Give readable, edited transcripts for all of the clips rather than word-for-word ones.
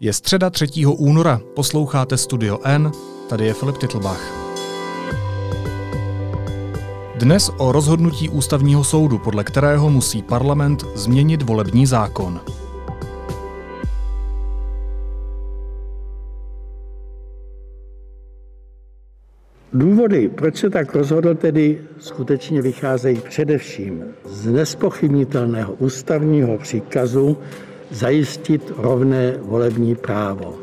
Je středa 3. února, posloucháte Studio N, tady je Filip Tittelbach. Dnes o rozhodnutí ústavního soudu, podle kterého musí parlament změnit volební zákon. Důvody, proč se tak rozhodl, tedy skutečně vycházejí především z nezpochybnitelného ústavního příkazu zajistit rovné volební právo.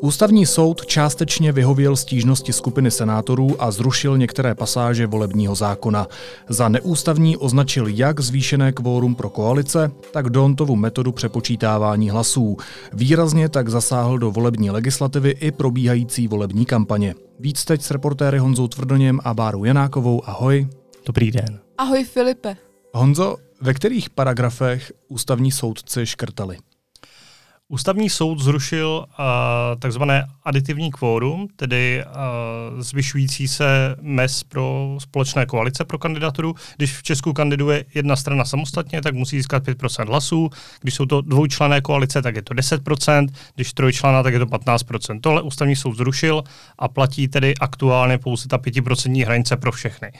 Ústavní soud částečně vyhověl stížnosti skupiny senátorů a zrušil některé pasáže volebního zákona. Za neústavní označil jak zvýšené kvórum pro koalice, tak D'Hondtovu metodu přepočítávání hlasů. Výrazně tak zasáhl do volební legislativy i probíhající volební kampaně. Víc teď s reportéry Honzou Tvrdoněm a Bárou Janákovou. Ahoj. Dobrý den. Ahoj Filipe. Honzo, ve kterých paragrafech ústavní soudci škrtali? Ústavní soud zrušil takzvané aditivní kvórum, tedy zvyšující se mez pro společné koalice pro kandidaturu. Když v Česku kandiduje jedna strana samostatně, tak musí získat 5% hlasů. Když jsou to dvoučlenné koalice, tak je to 10%. Když trojčlená, tak je to 15%. Tohle ústavní soud zrušil a platí tedy aktuálně pouze ta 5% hranice pro všechny.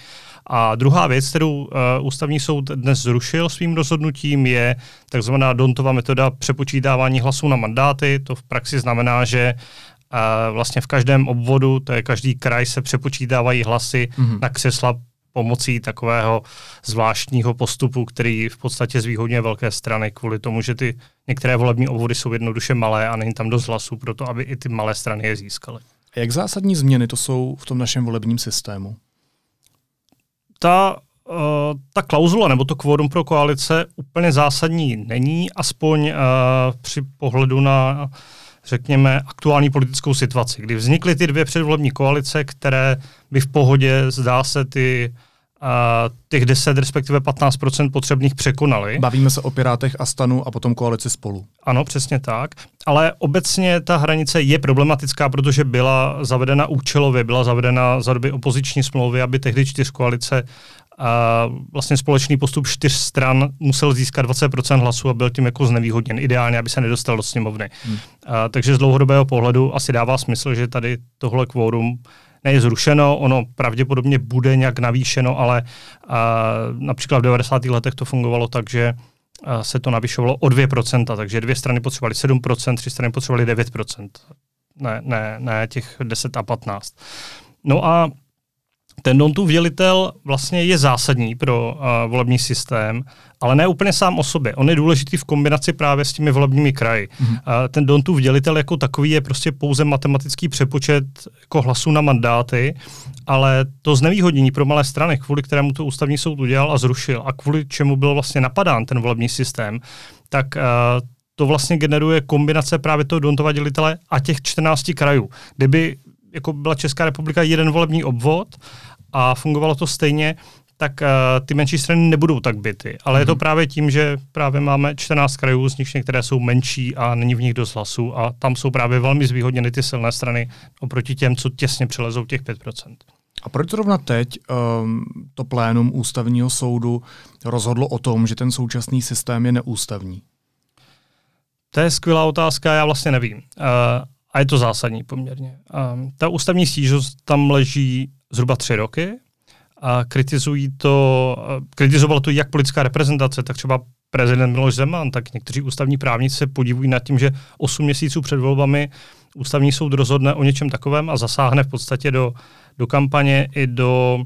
A druhá věc, kterou ústavní soud dnes zrušil svým rozhodnutím, je takzvaná D'Hondtova metoda přepočítávání hlasů na mandáty. To v praxi znamená, že vlastně v každém obvodu, to je každý kraj, se přepočítávají hlasy na křesla pomocí takového zvláštního postupu, který v podstatě zvýhodňuje velké strany kvůli tomu, že ty některé volební obvody jsou jednoduše malé a není tam dost hlasů pro to, aby i ty malé strany je získaly. A jak zásadní změny to jsou v tom našem volebním systému? Ta klauzula nebo to kvórum pro koalice úplně zásadní není, aspoň při pohledu na, řekněme, aktuální politickou situaci, kdy vznikly ty dvě předvolební koalice, které by v pohodě, zdá se, těch 10, respektive 15% potřebných překonaly. Bavíme se o Pirátech a STANu a potom koalici Spolu. Ano, přesně tak. Ale obecně ta hranice je problematická, protože byla zavedena účelově, byla zavedena za doby opoziční smlouvy, aby tehdy 4 koalice vlastně společný postup 4 stran musel získat 20% hlasů a byl tím jako znevýhodněn. Ideálně, aby se nedostal do sněmovny. Takže z dlouhodobého pohledu asi dává smysl, že tady tohle kvórum ne je zrušeno, ono pravděpodobně bude nějak navýšeno, ale například v 90. letech to fungovalo tak, že se to navyšovalo o 2%, takže 2 strany potřebovaly 7%, 3 strany potřebovaly 9%. Ne těch 10 a 15. No a ten D'Hondtův dělitel vlastně je zásadní pro volební systém, ale ne úplně sám o sobě. On je důležitý v kombinaci právě s těmi volebními kraji. Ten D'Hondtův dělitel jako takový je prostě pouze matematický přepočet jako hlasů na mandáty, ale to znevýhodnění pro malé strany, kvůli kterému to ústavní soud udělal a zrušil a kvůli čemu byl vlastně napadán ten volební systém, tak to vlastně generuje kombinace právě toho D'Hondtova dělitele a těch 14 krajů. Kdyby jako byla Česká republika jeden volební obvod a fungovalo to stejně, tak ty menší strany nebudou tak bity. Ale je to právě tím, že právě máme 14 krajů, z nich některé jsou menší a není v nich dost hlasů a tam jsou právě velmi zvýhodněny ty silné strany oproti těm, co těsně přelezou těch 5%. A proč zrovna teď to plénum ústavního soudu rozhodlo o tom, že ten současný systém je neústavní? To je skvělá otázka, já vlastně nevím. A je to zásadní poměrně. Ta ústavní stížnost tam leží zhruba 3 roky. A kritizovala to jak politická reprezentace, tak třeba prezident Miloš Zeman, tak někteří ústavní právníci se podívují nad tím, že 8 měsíců před volbami ústavní soud rozhodne o něčem takovém a zasáhne v podstatě do kampaně i do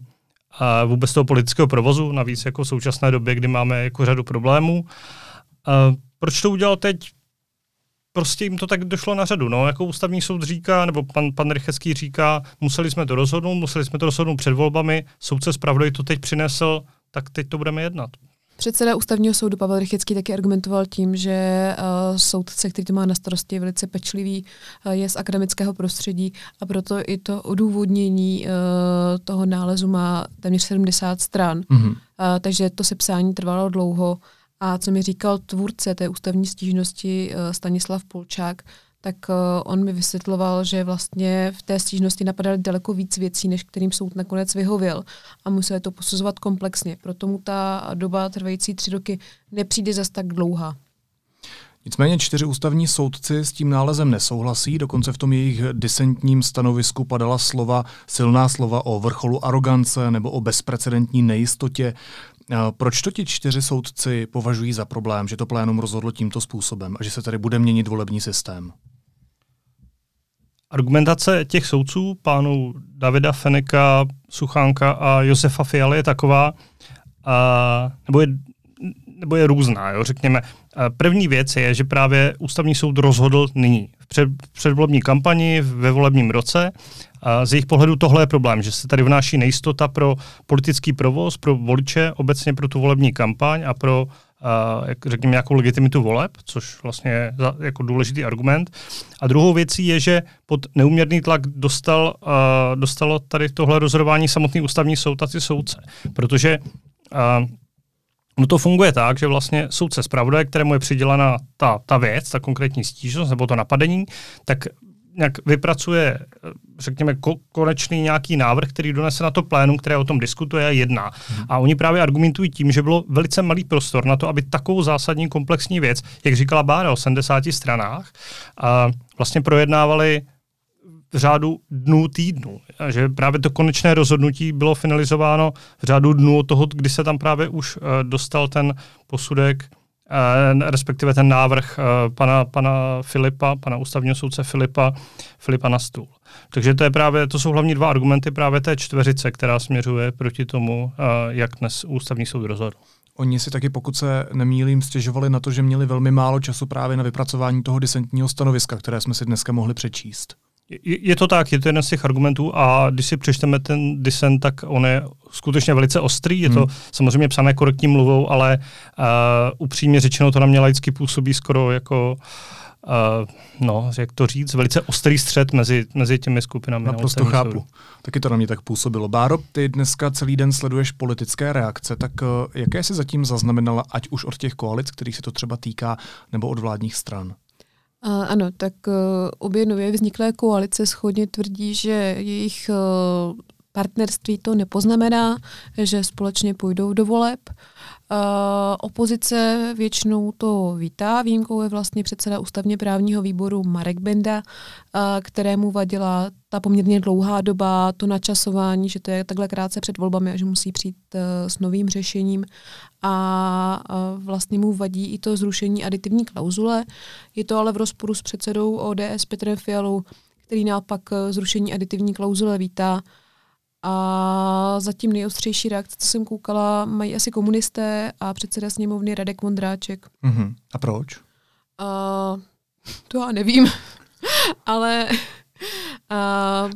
vůbec toho politického provozu, navíc jako v současné době, kdy máme jako řadu problémů. Proč to udělal teď? Prostě jim to tak došlo na řadu. No, jako ústavní soud říká, nebo pan Rychetský říká, museli jsme to rozhodnout před volbami, soudce zpravodaj to teď přinesl, tak teď to budeme jednat. Předseda ústavního soudu Pavel Rychetský taky argumentoval tím, že soudce, který to má na starosti, je velice pečlivý, je z akademického prostředí a proto i to odůvodnění toho nálezu má téměř 70 stran. Takže to sepsání trvalo dlouho. A co mi říkal tvůrce té ústavní stížnosti Stanislav Polčák, tak on mi vysvětloval, že vlastně v té stížnosti napadaly daleko víc věcí, než kterým soud nakonec vyhověl a musel to posuzovat komplexně. Proto mu ta doba trvající 3 roky nepřijde zas tak dlouhá. Nicméně 4 ústavní soudci s tím nálezem nesouhlasí, dokonce v tom jejich disentním stanovisku padala slova, silná slova o vrcholu arogance nebo o bezprecedentní nejistotě. Proč to ti 4 soudci považují za problém, že to plénum rozhodlo tímto způsobem a že se tady bude měnit volební systém? Argumentace těch soudců, pánů Davida Feneka, Suchánka a Josefa Fialy je taková, nebo je různá, jo, řekněme. První věc je, že právě ústavní soud rozhodl nyní, v předvolební kampani, ve volebním roce. Z jejich pohledu tohle je problém, že se tady vnáší nejistota pro politický provoz, pro voliče, obecně pro tu volební kampaň a pro, řekněme, nějakou legitimitu voleb, což vlastně je jako důležitý argument. A druhou věcí je, že pod neuměrný tlak dostalo tady tohle rozhodování samotný ústavní soud a ty soudce, protože no to funguje tak, že vlastně soudce zpravodaj, kterému je přidělena ta věc, ta konkrétní stížnost nebo to napadení, tak nějak vypracuje, řekněme, konečný nějaký návrh, který donese na to plénum, které o tom diskutuje a jedná. A oni právě argumentují tím, že bylo velice malý prostor na to, aby takovou zásadní komplexní věc, jak říkala Bára, o 70 stranách, a vlastně projednávali v řádu dnů, týdnů. Že právě to konečné rozhodnutí bylo finalizováno v řádu dnů od toho, kdy se tam právě už dostal ten posudek, respektive ten návrh pana Filipa, pana ústavního soudce Filipa na stůl. Takže to je právě, to jsou hlavní 2 argumenty právě té čtveřice, která směřuje proti tomu, jak dnes ústavní soud rozhodl. Oni si taky, pokud se nemýlím, stěžovali na to, že měli velmi málo času právě na vypracování toho disentního stanoviska, které jsme si dneska mohli přečíst. Je to tak, je to jeden z těch argumentů a když si přečteme ten dissent, tak on je skutečně velice ostrý, je to samozřejmě psané korektní mluvou, ale upřímně řečeno to na mě laicky působí skoro jako, jak to říct, velice ostrý střed mezi těmi skupinami. Naprosto chápu. Soudu. Taky to na mě tak působilo. Báro, ty dneska celý den sleduješ politické reakce, tak jaké jsi zatím zaznamenala, ať už od těch koalic, kterých se to třeba týká, nebo od vládních stran? Ano, tak obě nově vzniklé koalice shodně tvrdí, že jejich partnerství to nepoznamená, že společně půjdou do voleb. Opozice většinou to vítá, výjimkou je vlastně předseda ústavně právního výboru Marek Benda, kterému vadila ta poměrně dlouhá doba, to načasování, že to je takhle krátce před volbami a že musí přijít s novým řešením a vlastně mu vadí i to zrušení aditivní klauzule. Je to ale v rozporu s předsedou ODS Petrem Fialou, který naopak zrušení aditivní klauzule vítá. A zatím nejostřejší reakce, co jsem koukala, mají asi komunisté a předseda sněmovny Radek Vondráček. Mm-hmm. A proč? To já nevím, ale...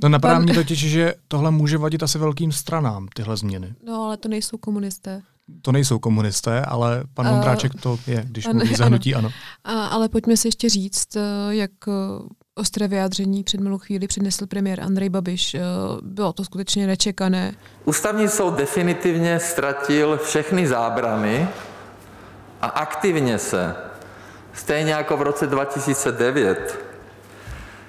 No napadá mě totiž, že tohle může vadit asi velkým stranám, tyhle změny. No, ale to nejsou komunisté. To nejsou komunisté, ale pan Vondráček to je, když mluví za hnutí ANO. Ale pojďme si ještě říct, jak... Ostré vyjádření před malou chvíli přednesl premiér Andrej Babiš. Bylo to skutečně nečekané. Ústavní soud definitivně ztratil všechny zábrany a aktivně se, stejně jako v roce 2009,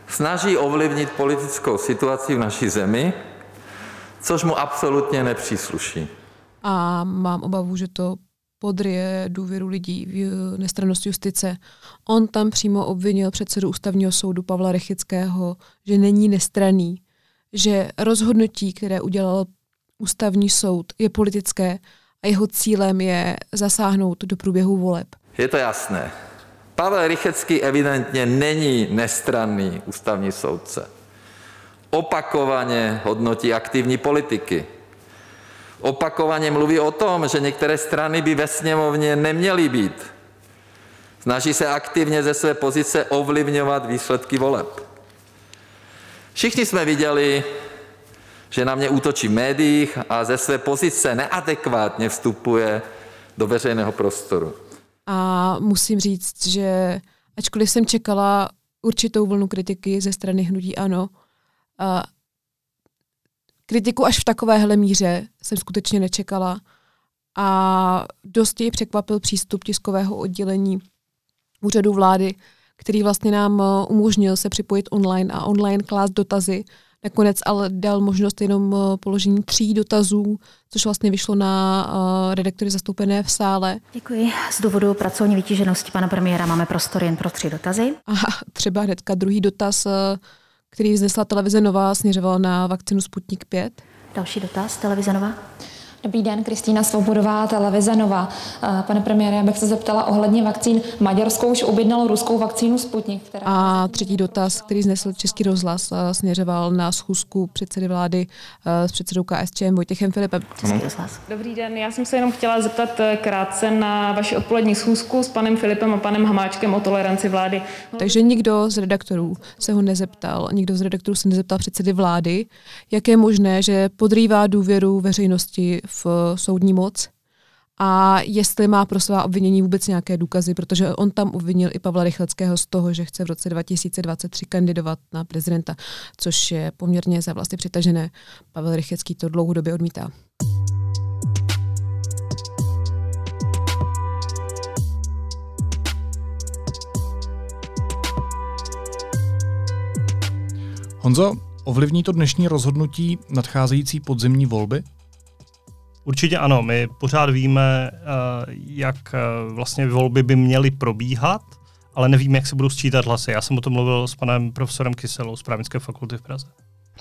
snaží ovlivnit politickou situaci v naší zemi, což mu absolutně nepřísluší. A mám obavu, že to podryje důvěru lidí v nestrannost justice. On tam přímo obvinil předsedu ústavního soudu Pavla Rychetského, že není nestranný, že rozhodnutí, které udělal ústavní soud, je politické a jeho cílem je zasáhnout do průběhu voleb. Je to jasné. Pavel Rychetský evidentně není nestranný ústavní soudce. Opakovaně hodnotí aktivní politiky. Opakovaně mluví o tom, že některé strany by ve sněmovně neměly být. Snaží se aktivně ze své pozice ovlivňovat výsledky voleb. Všichni jsme viděli, že na mě útočí v médiích a ze své pozice neadekvátně vstupuje do veřejného prostoru. A musím říct, že ačkoliv jsem čekala určitou vlnu kritiky ze strany hnutí ANO, kritiku až v takovéhle míře jsem skutečně nečekala a dost ji překvapil přístup tiskového oddělení úřadu vlády, který vlastně nám umožnil se připojit online a online klást dotazy. Nakonec ale dal možnost jenom položení 3 dotazů, což vlastně vyšlo na redaktory zastoupené v sále. Děkuji. Z důvodu pracovní vytíženosti pana premiéra máme prostor jen pro 3 dotazy. A třeba hnedka druhý dotaz, který vznesla televize Nova, směřoval na vakcinu Sputnik 5. Další dotaz, televize Nova. Dobrý den, Kristýna Svobodová, televize Nova. Pane premiére, já bych se zeptala ohledně vakcín. Maďarsko už objednalo ruskou vakcínu Sputnik. A třetí dotaz, který znesl Český rozhlas, směřoval na schůzku předsedy vlády s předsedou KSČM Vojtěchem Filipem. Dobrý den, já jsem se jenom chtěla zeptat krátce na vaši odpolední schůzku s panem Filipem a panem Hamáčkem o toleranci vlády. Takže nikdo z redaktorů se ho nezeptal, nikdo z redaktorů se nezeptal předsedy vlády, jak je možné, že podrývá důvěru veřejnosti v soudní moc a jestli má pro svá obvinění vůbec nějaké důkazy, protože on tam obvinil i Pavla Rychetského z toho, že chce v roce 2023 kandidovat na prezidenta, což je poměrně za vlasy přitažené. Pavel Rychetský to dlouhodobě odmítá. Honzo, ovlivní to dnešní rozhodnutí nadcházející podzimní volby? Určitě ano, my pořád víme, jak vlastně volby by měly probíhat, ale nevíme, jak se budou sčítat hlasy. Já jsem o tom mluvil s panem profesorem Kyselou z Právnické fakulty v Praze.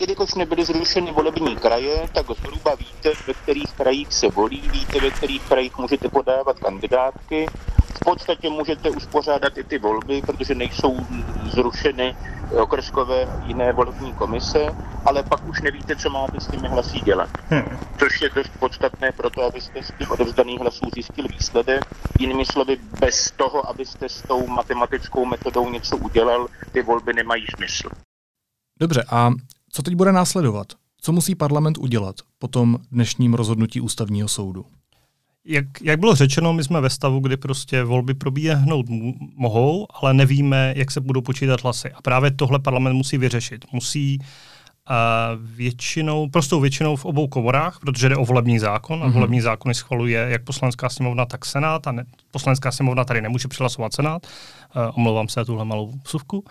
Když nebyly zrušeny volební kraje, tak zhruba víte, ve kterých krajích se volí, víte, ve kterých krajích můžete podávat kandidátky. V podstatě můžete uspořádat i ty volby, protože nejsou zrušeny okrskové jiné volební komise, ale pak už nevíte, co máte s těmi hlasy dělat. Což je dost podstatné pro to, abyste z těch odevzdaných hlasů zjistili výsledek. Jinými slovy, bez toho, abyste s tou matematickou metodou něco udělal, ty volby nemají smysl. Dobře, a co teď bude následovat? Co musí parlament udělat po tom dnešním rozhodnutí ústavního soudu? Jak bylo řečeno, my jsme ve stavu, kdy prostě volby probíhnout mohou, ale nevíme, jak se budou počítat hlasy. A právě tohle parlament musí vyřešit. Musí prostou většinou v obou komorách, protože jde o volební zákon a volební zákony schvaluje jak Poslanecká sněmovna, tak Senát. A Poslanecká sněmovna tady nemůže přihlasovat Senát. Omlouvám se na tuhle malou vsuvku.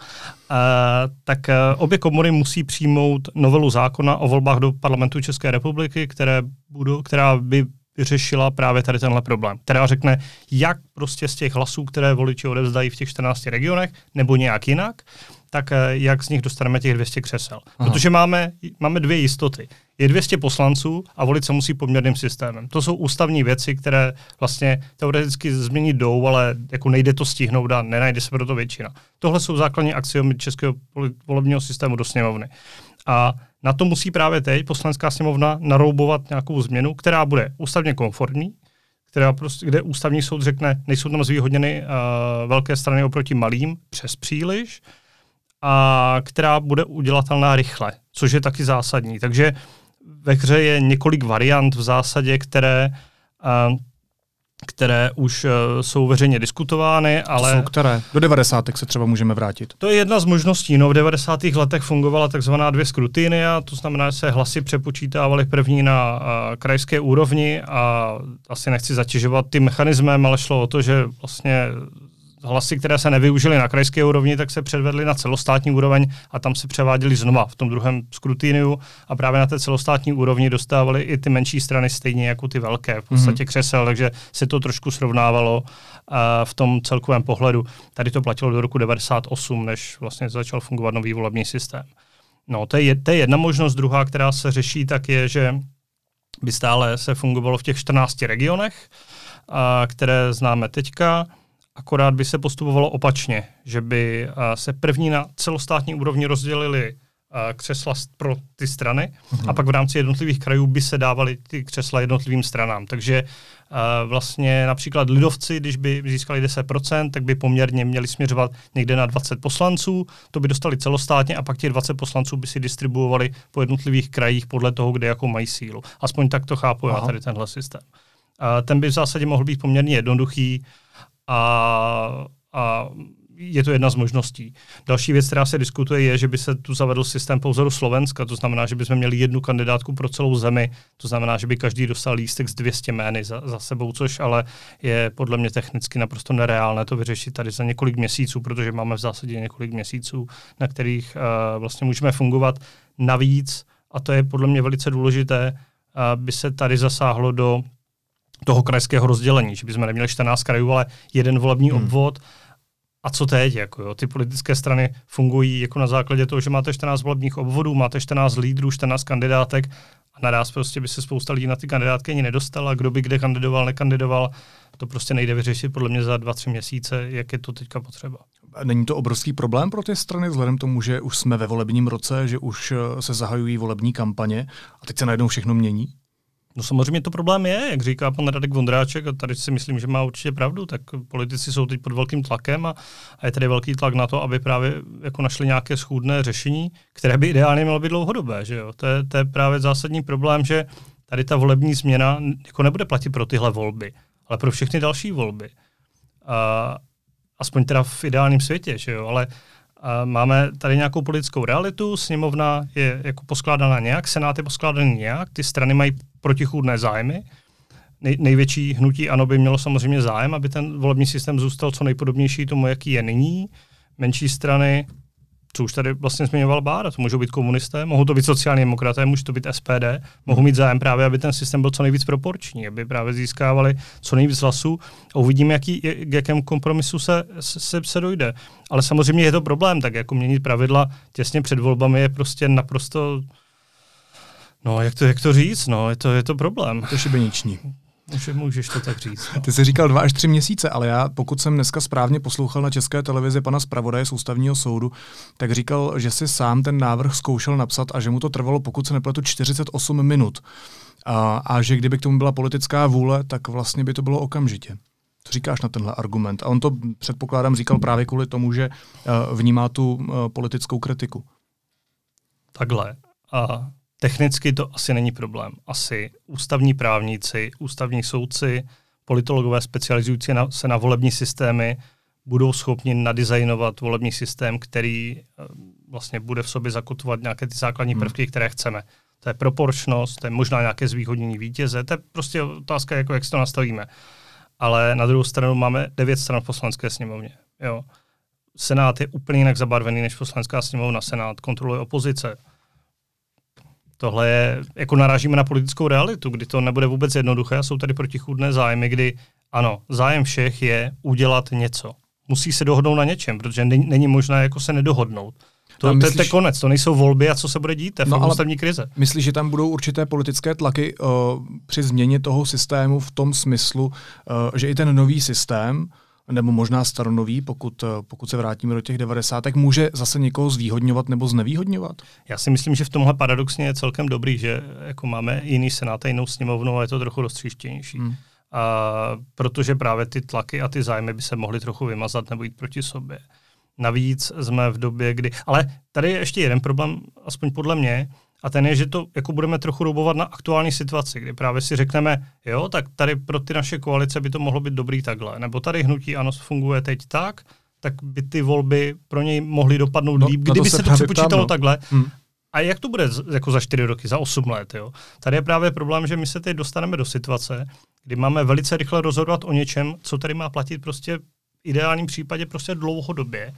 Tak obě komory musí přijmout novelu zákona o volbách do parlamentu České republiky, která by řešila právě tady tenhle problém, která řekne, jak prostě z těch hlasů, které voliči odevzdají v těch 14 regionech, nebo nějak jinak, tak jak z nich dostaneme těch 200 křesel. Aha. Protože máme 2 jistoty. Je 200 poslanců a volit se musí poměrným systémem. To jsou ústavní věci, které vlastně teoreticky změnit jdou, ale jako nejde to stihnout a nenajde se proto většina. Tohle jsou základní axiomy českého volebního systému do sněmovny. A na to musí právě teď Poslanecká sněmovna naroubovat nějakou změnu, která bude ústavně konformní, kde ústavní soud řekne, nejsou tam zvýhodněny velké strany oproti malým přes příliš, a která bude udělatelná rychle, což je taky zásadní. Takže ve hře je několik variant v zásadě, které už jsou veřejně diskutovány, ale... To jsou které? Do 90. se třeba můžeme vrátit. To je jedna z možností. No, v 90. letech fungovala takzvaná 2 skrutinia, to znamená, že se hlasy přepočítávaly první na krajské úrovni a asi nechci zatěžovat tím mechanismem, ale šlo o to, že vlastně hlasy, které se nevyužily na krajské úrovni, tak se předvedly na celostátní úroveň a tam se převáděly znova v tom druhém skrutiniu a právě na té celostátní úrovni dostávaly i ty menší strany stejně jako ty velké, v podstatě křesel, takže se to trošku srovnávalo v tom celkovém pohledu. Tady to platilo do roku 98, než vlastně začal fungovat nový volební systém. No, to je jedna možnost, druhá, která se řeší, tak je, že by stále se fungovalo v těch 14 regionech, které známe teďka, akorát by se postupovalo opačně, že by se první na celostátní úrovni rozdělili křesla pro ty strany a pak v rámci jednotlivých krajů by se dávaly ty křesla jednotlivým stranám. Takže vlastně například lidovci, když by získali 10%, tak by poměrně měli směřovat někde na 20 poslanců, to by dostali celostátně a pak těch 20 poslanců by si distribuovali po jednotlivých krajích podle toho, kde jako mají sílu. Aspoň tak to chápu já tady tenhle systém. Ten by v zásadě mohl být poměrně jednoduchý, A je to jedna z možností. Další věc, která se diskutuje, je, že by se tu zavedl systém po vzoru Slovenska, to znamená, že bychom měli jednu kandidátku pro celou zemi, to znamená, že by každý dostal lístek s 200 jmény za sebou, což ale je podle mě technicky naprosto nereálné to vyřešit tady za několik měsíců, protože máme v zásadě několik měsíců, na kterých vlastně můžeme fungovat. Navíc, a to je podle mě velice důležité, by se tady zasáhlo do toho krajského rozdělení, že bychom neměli 14 krajů, ale jeden volební obvod. A co teď? Ty politické strany fungují jako na základě toho, že máte 14 volebních obvodů, máte 14 lídrů, 14 kandidátek a naraz prostě by se spousta lidí na ty kandidátky ani nedostala, kdo by kde kandidoval, nekandidoval. To prostě nejde vyřešit podle mě za 2-3 měsíce, jak je to teďka potřeba. Není to obrovský problém pro ty strany, vzhledem k tomu, že už jsme ve volebním roce, že už se zahajují volební kampaně a teď se najednou všechno mění? No samozřejmě to problém je, jak říká pan Radek Vondráček, a tady si myslím, že má určitě pravdu, tak politici jsou teď pod velkým tlakem a je tady velký tlak na to, aby právě jako našli nějaké schůdné řešení, které by ideálně mělo být dlouhodobé. Že jo? To je právě zásadní problém, že tady ta volební změna jako nebude platit pro tyhle volby, ale pro všechny další volby. Aspoň teda v ideálním světě, že jo, ale máme tady nějakou politickou realitu, sněmovna je jako poskládaná nějak, senát je poskládaný nějak, ty strany mají protichůdné zájmy. Největší hnutí ANO by mělo samozřejmě zájem, aby ten volební systém zůstal co nejpodobnější tomu, jaký je nyní. Menší strany, co už tady vlastně zmiňoval Bára, to můžou být komunisté, mohou to být sociální demokraté, může to být SPD, mohou mít zájem právě, aby ten systém byl co nejvíc proporční, aby právě získávali co nejvíc hlasů a uvidíme, k jakém kompromisu se dojde. Ale samozřejmě je to problém, tak jako měnit pravidla těsně před volbami je prostě naprosto, no jak to říct, no je to problém. To šibeniční. Můžeš to tak říct. No. Ty jsi říkal 2 až 3 měsíce, ale já, pokud jsem dneska správně poslouchal na České televizi pana zpravodaje z Ústavního soudu, tak říkal, že si sám ten návrh zkoušel napsat a že mu to trvalo, pokud se nepletu, 48 minut. A že kdyby k tomu byla politická vůle, tak vlastně by to bylo okamžitě. Co říkáš na tenhle argument? A on to, předpokládám, říkal právě kvůli tomu, že vnímá tu politickou kritiku. Takhle. A technicky to asi není problém. Asi ústavní právníci, ústavní soudci, politologové specializující se na volební systémy budou schopni nadizajnovat volební systém, který vlastně bude v sobě zakotvovat nějaké ty základní prvky, které chceme. To je proporčnost, to je možná nějaké zvýhodnění vítěze, to je prostě otázka, jako jak si to nastavíme. Ale na druhou stranu máme 9 stran v Poslanecké sněmovně. Jo. Senát je úplně jinak zabarvený než Poslanecká sněmovna. Senát kontroluje opozice. Tohle je, jako narážíme na politickou realitu, kdy to nebude vůbec jednoduché a jsou tady protichůdné zájmy, kdy ano, zájem všech je udělat něco. Musí se dohodnout na něčem, protože není možné jako se nedohodnout. To je konec, to nejsou volby a co se bude dít, v ústavní krize. Myslíš, že tam budou určité politické tlaky při změně toho systému v tom smyslu, že i ten nový systém, nebo možná staronový, pokud se vrátíme do těch 90, tak může zase někoho zvýhodňovat nebo znevýhodňovat? Já si myslím, že v tomhle paradoxně je celkem dobrý, že jako máme jiný senát a jinou sněmovnu a je to trochu roztříštěnější. Protože právě ty tlaky a ty zájmy by se mohly trochu vymazat nebo jít proti sobě. Navíc jsme v době, kdy... Ale tady je ještě jeden problém, aspoň podle mě, a ten je, že to jako budeme trochu roubovat na aktuální situaci, kdy právě si řekneme, jo, tak tady pro ty naše koalice by to mohlo být dobrý takhle, nebo tady hnutí ANO funguje teď tak by ty volby pro něj mohly dopadnout líp, kdyby se to přepočítalo takhle. A jak to bude jako za 4 roky, za 8 let, jo? Tady je právě problém, že my se teď dostaneme do situace, kdy máme velice rychle rozhodovat o něčem, co tady má platit prostě v ideálním případě prostě dlouhodobě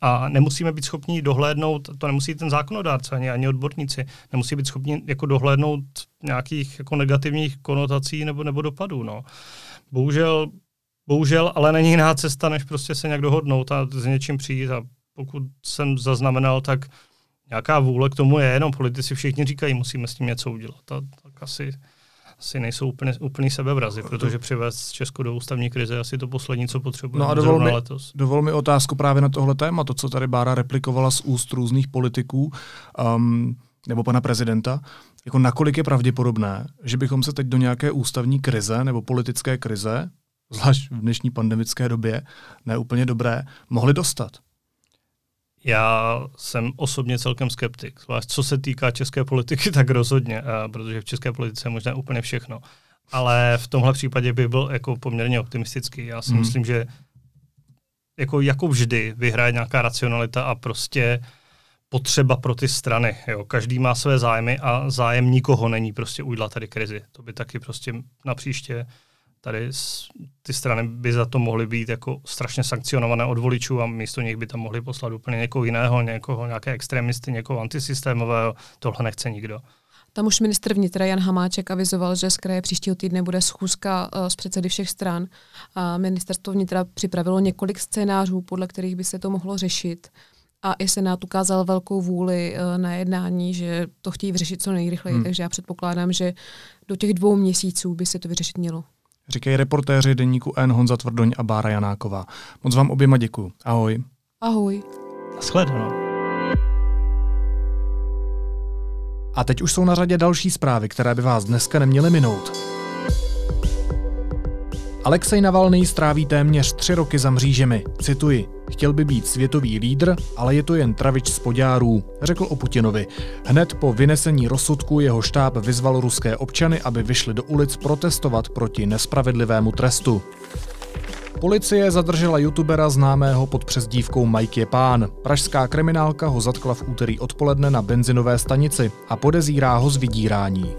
a nemusíme být schopni dohlédnout, to nemusí ten zákonodárce ani odborníci, nemusí být schopni jako dohlédnout nějakých jako negativních konotací nebo dopadů. No. Bohužel, ale není jiná cesta, než prostě se nějak dohodnout a s něčím přijít a pokud jsem zaznamenal, tak nějaká vůle k tomu je, jenom politici všichni říkají, musíme s tím něco udělat a tak asi nejsou úplný sebevrazy, protože přivést Česko do ústavní krize je asi to poslední, co potřebujeme. No a dovol mi otázku právě na tohle téma, to, co tady Bára replikovala z úst různých politiků nebo pana prezidenta, jako nakolik je pravděpodobné, že bychom se teď do nějaké ústavní krize nebo politické krize, zvlášť v dnešní pandemické době, ne úplně dobré, mohli dostat? Já jsem osobně celkem skeptik, zvlášť co se týká české politiky, tak rozhodně, protože v české politice je možná úplně všechno. Ale v tomhle případě bych byl jako poměrně optimistický. Já si myslím, že jako vždy vyhraje nějaká racionalita a prostě potřeba pro ty strany. Jo. Každý má své zájmy a zájem nikoho není prostě udělat tady krizi. To by taky prostě na příště tady ty strany by za to mohly být jako strašně sankcionované od voličů a místo nich by tam mohli poslat úplně někoho jiného, nějaké extremisty, někoho antisystémového. Tohle nechce nikdo. Tam už ministr vnitra Jan Hamáček avizoval, že z kraje příštího týdne bude schůzka s předsedy všech stran. A ministerstvo vnitra připravilo několik scénářů, podle kterých by se to mohlo řešit. A i Senát ukázal velkou vůli na jednání, že to chtějí vyřešit co nejrychleji. Takže já předpokládám, že do těch 2 měsíců by se to vyřešit mělo. Říkají reportéři Deníku N. Honza Tvrdoň a Bára Janáková. Moc vám oběma děkuju. Ahoj. Ahoj. Shledanou. A teď už jsou na řadě další zprávy, které by vás dneska neměly minout. Alexej Navalný stráví téměř 3 roky za mřížemi. Cituji, chtěl by být světový lídr, ale je to jen travič z poďárů, řekl o Putinovi. Hned po vynesení rozsudku jeho štáb vyzval ruské občany, aby vyšli do ulic protestovat proti nespravedlivému trestu. Policie zadržela youtubera známého pod přezdívkou Majk Pán. Pražská kriminálka ho zatkla v úterý odpoledne na benzinové stanici a podezírá ho z vydírání.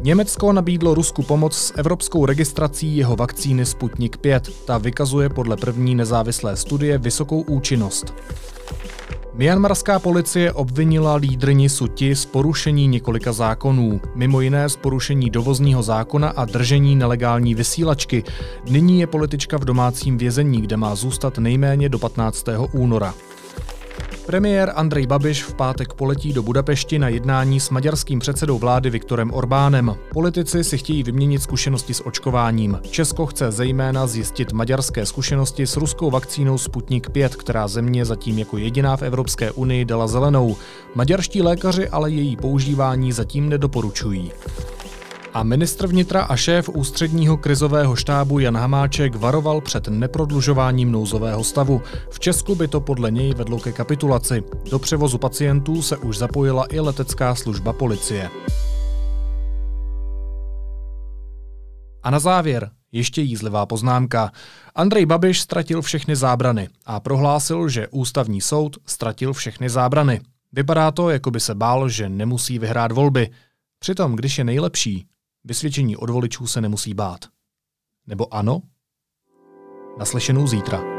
Německo nabídlo Rusku pomoc s evropskou registrací jeho vakcíny Sputnik 5. Ta vykazuje podle první nezávislé studie vysokou účinnost. Myanmarská policie obvinila lídryni Suu Kyi z porušení několika zákonů, mimo jiné z porušení dovozního zákona a držení nelegální vysílačky. Nyní je politička v domácím vězení, kde má zůstat nejméně do 15. února. Premiér Andrej Babiš v pátek poletí do Budapešti na jednání s maďarským předsedou vlády Viktorem Orbánem. Politici si chtějí vyměnit zkušenosti s očkováním. Česko chce zejména zjistit maďarské zkušenosti s ruskou vakcínou Sputnik 5, která země zatím jako jediná v Evropské unii dala zelenou. Maďarští lékaři ale její používání zatím nedoporučují. A ministr vnitra a šéf ústředního krizového štábu Jan Hamáček varoval před neprodlužováním nouzového stavu. V Česku by to podle něj vedlo ke kapitulaci. Do převozu pacientů se už zapojila i letecká služba policie. A na závěr ještě jízlivá poznámka. Andrej Babiš ztratil všechny zábrany a prohlásil, že ústavní soud ztratil všechny zábrany. Vypadá to, jako by se bál, že nemusí vyhrát volby. Přitom, když je nejlepší, vysvědčení od voličů se nemusí bát. Nebo ano? Naslyšenou zítra.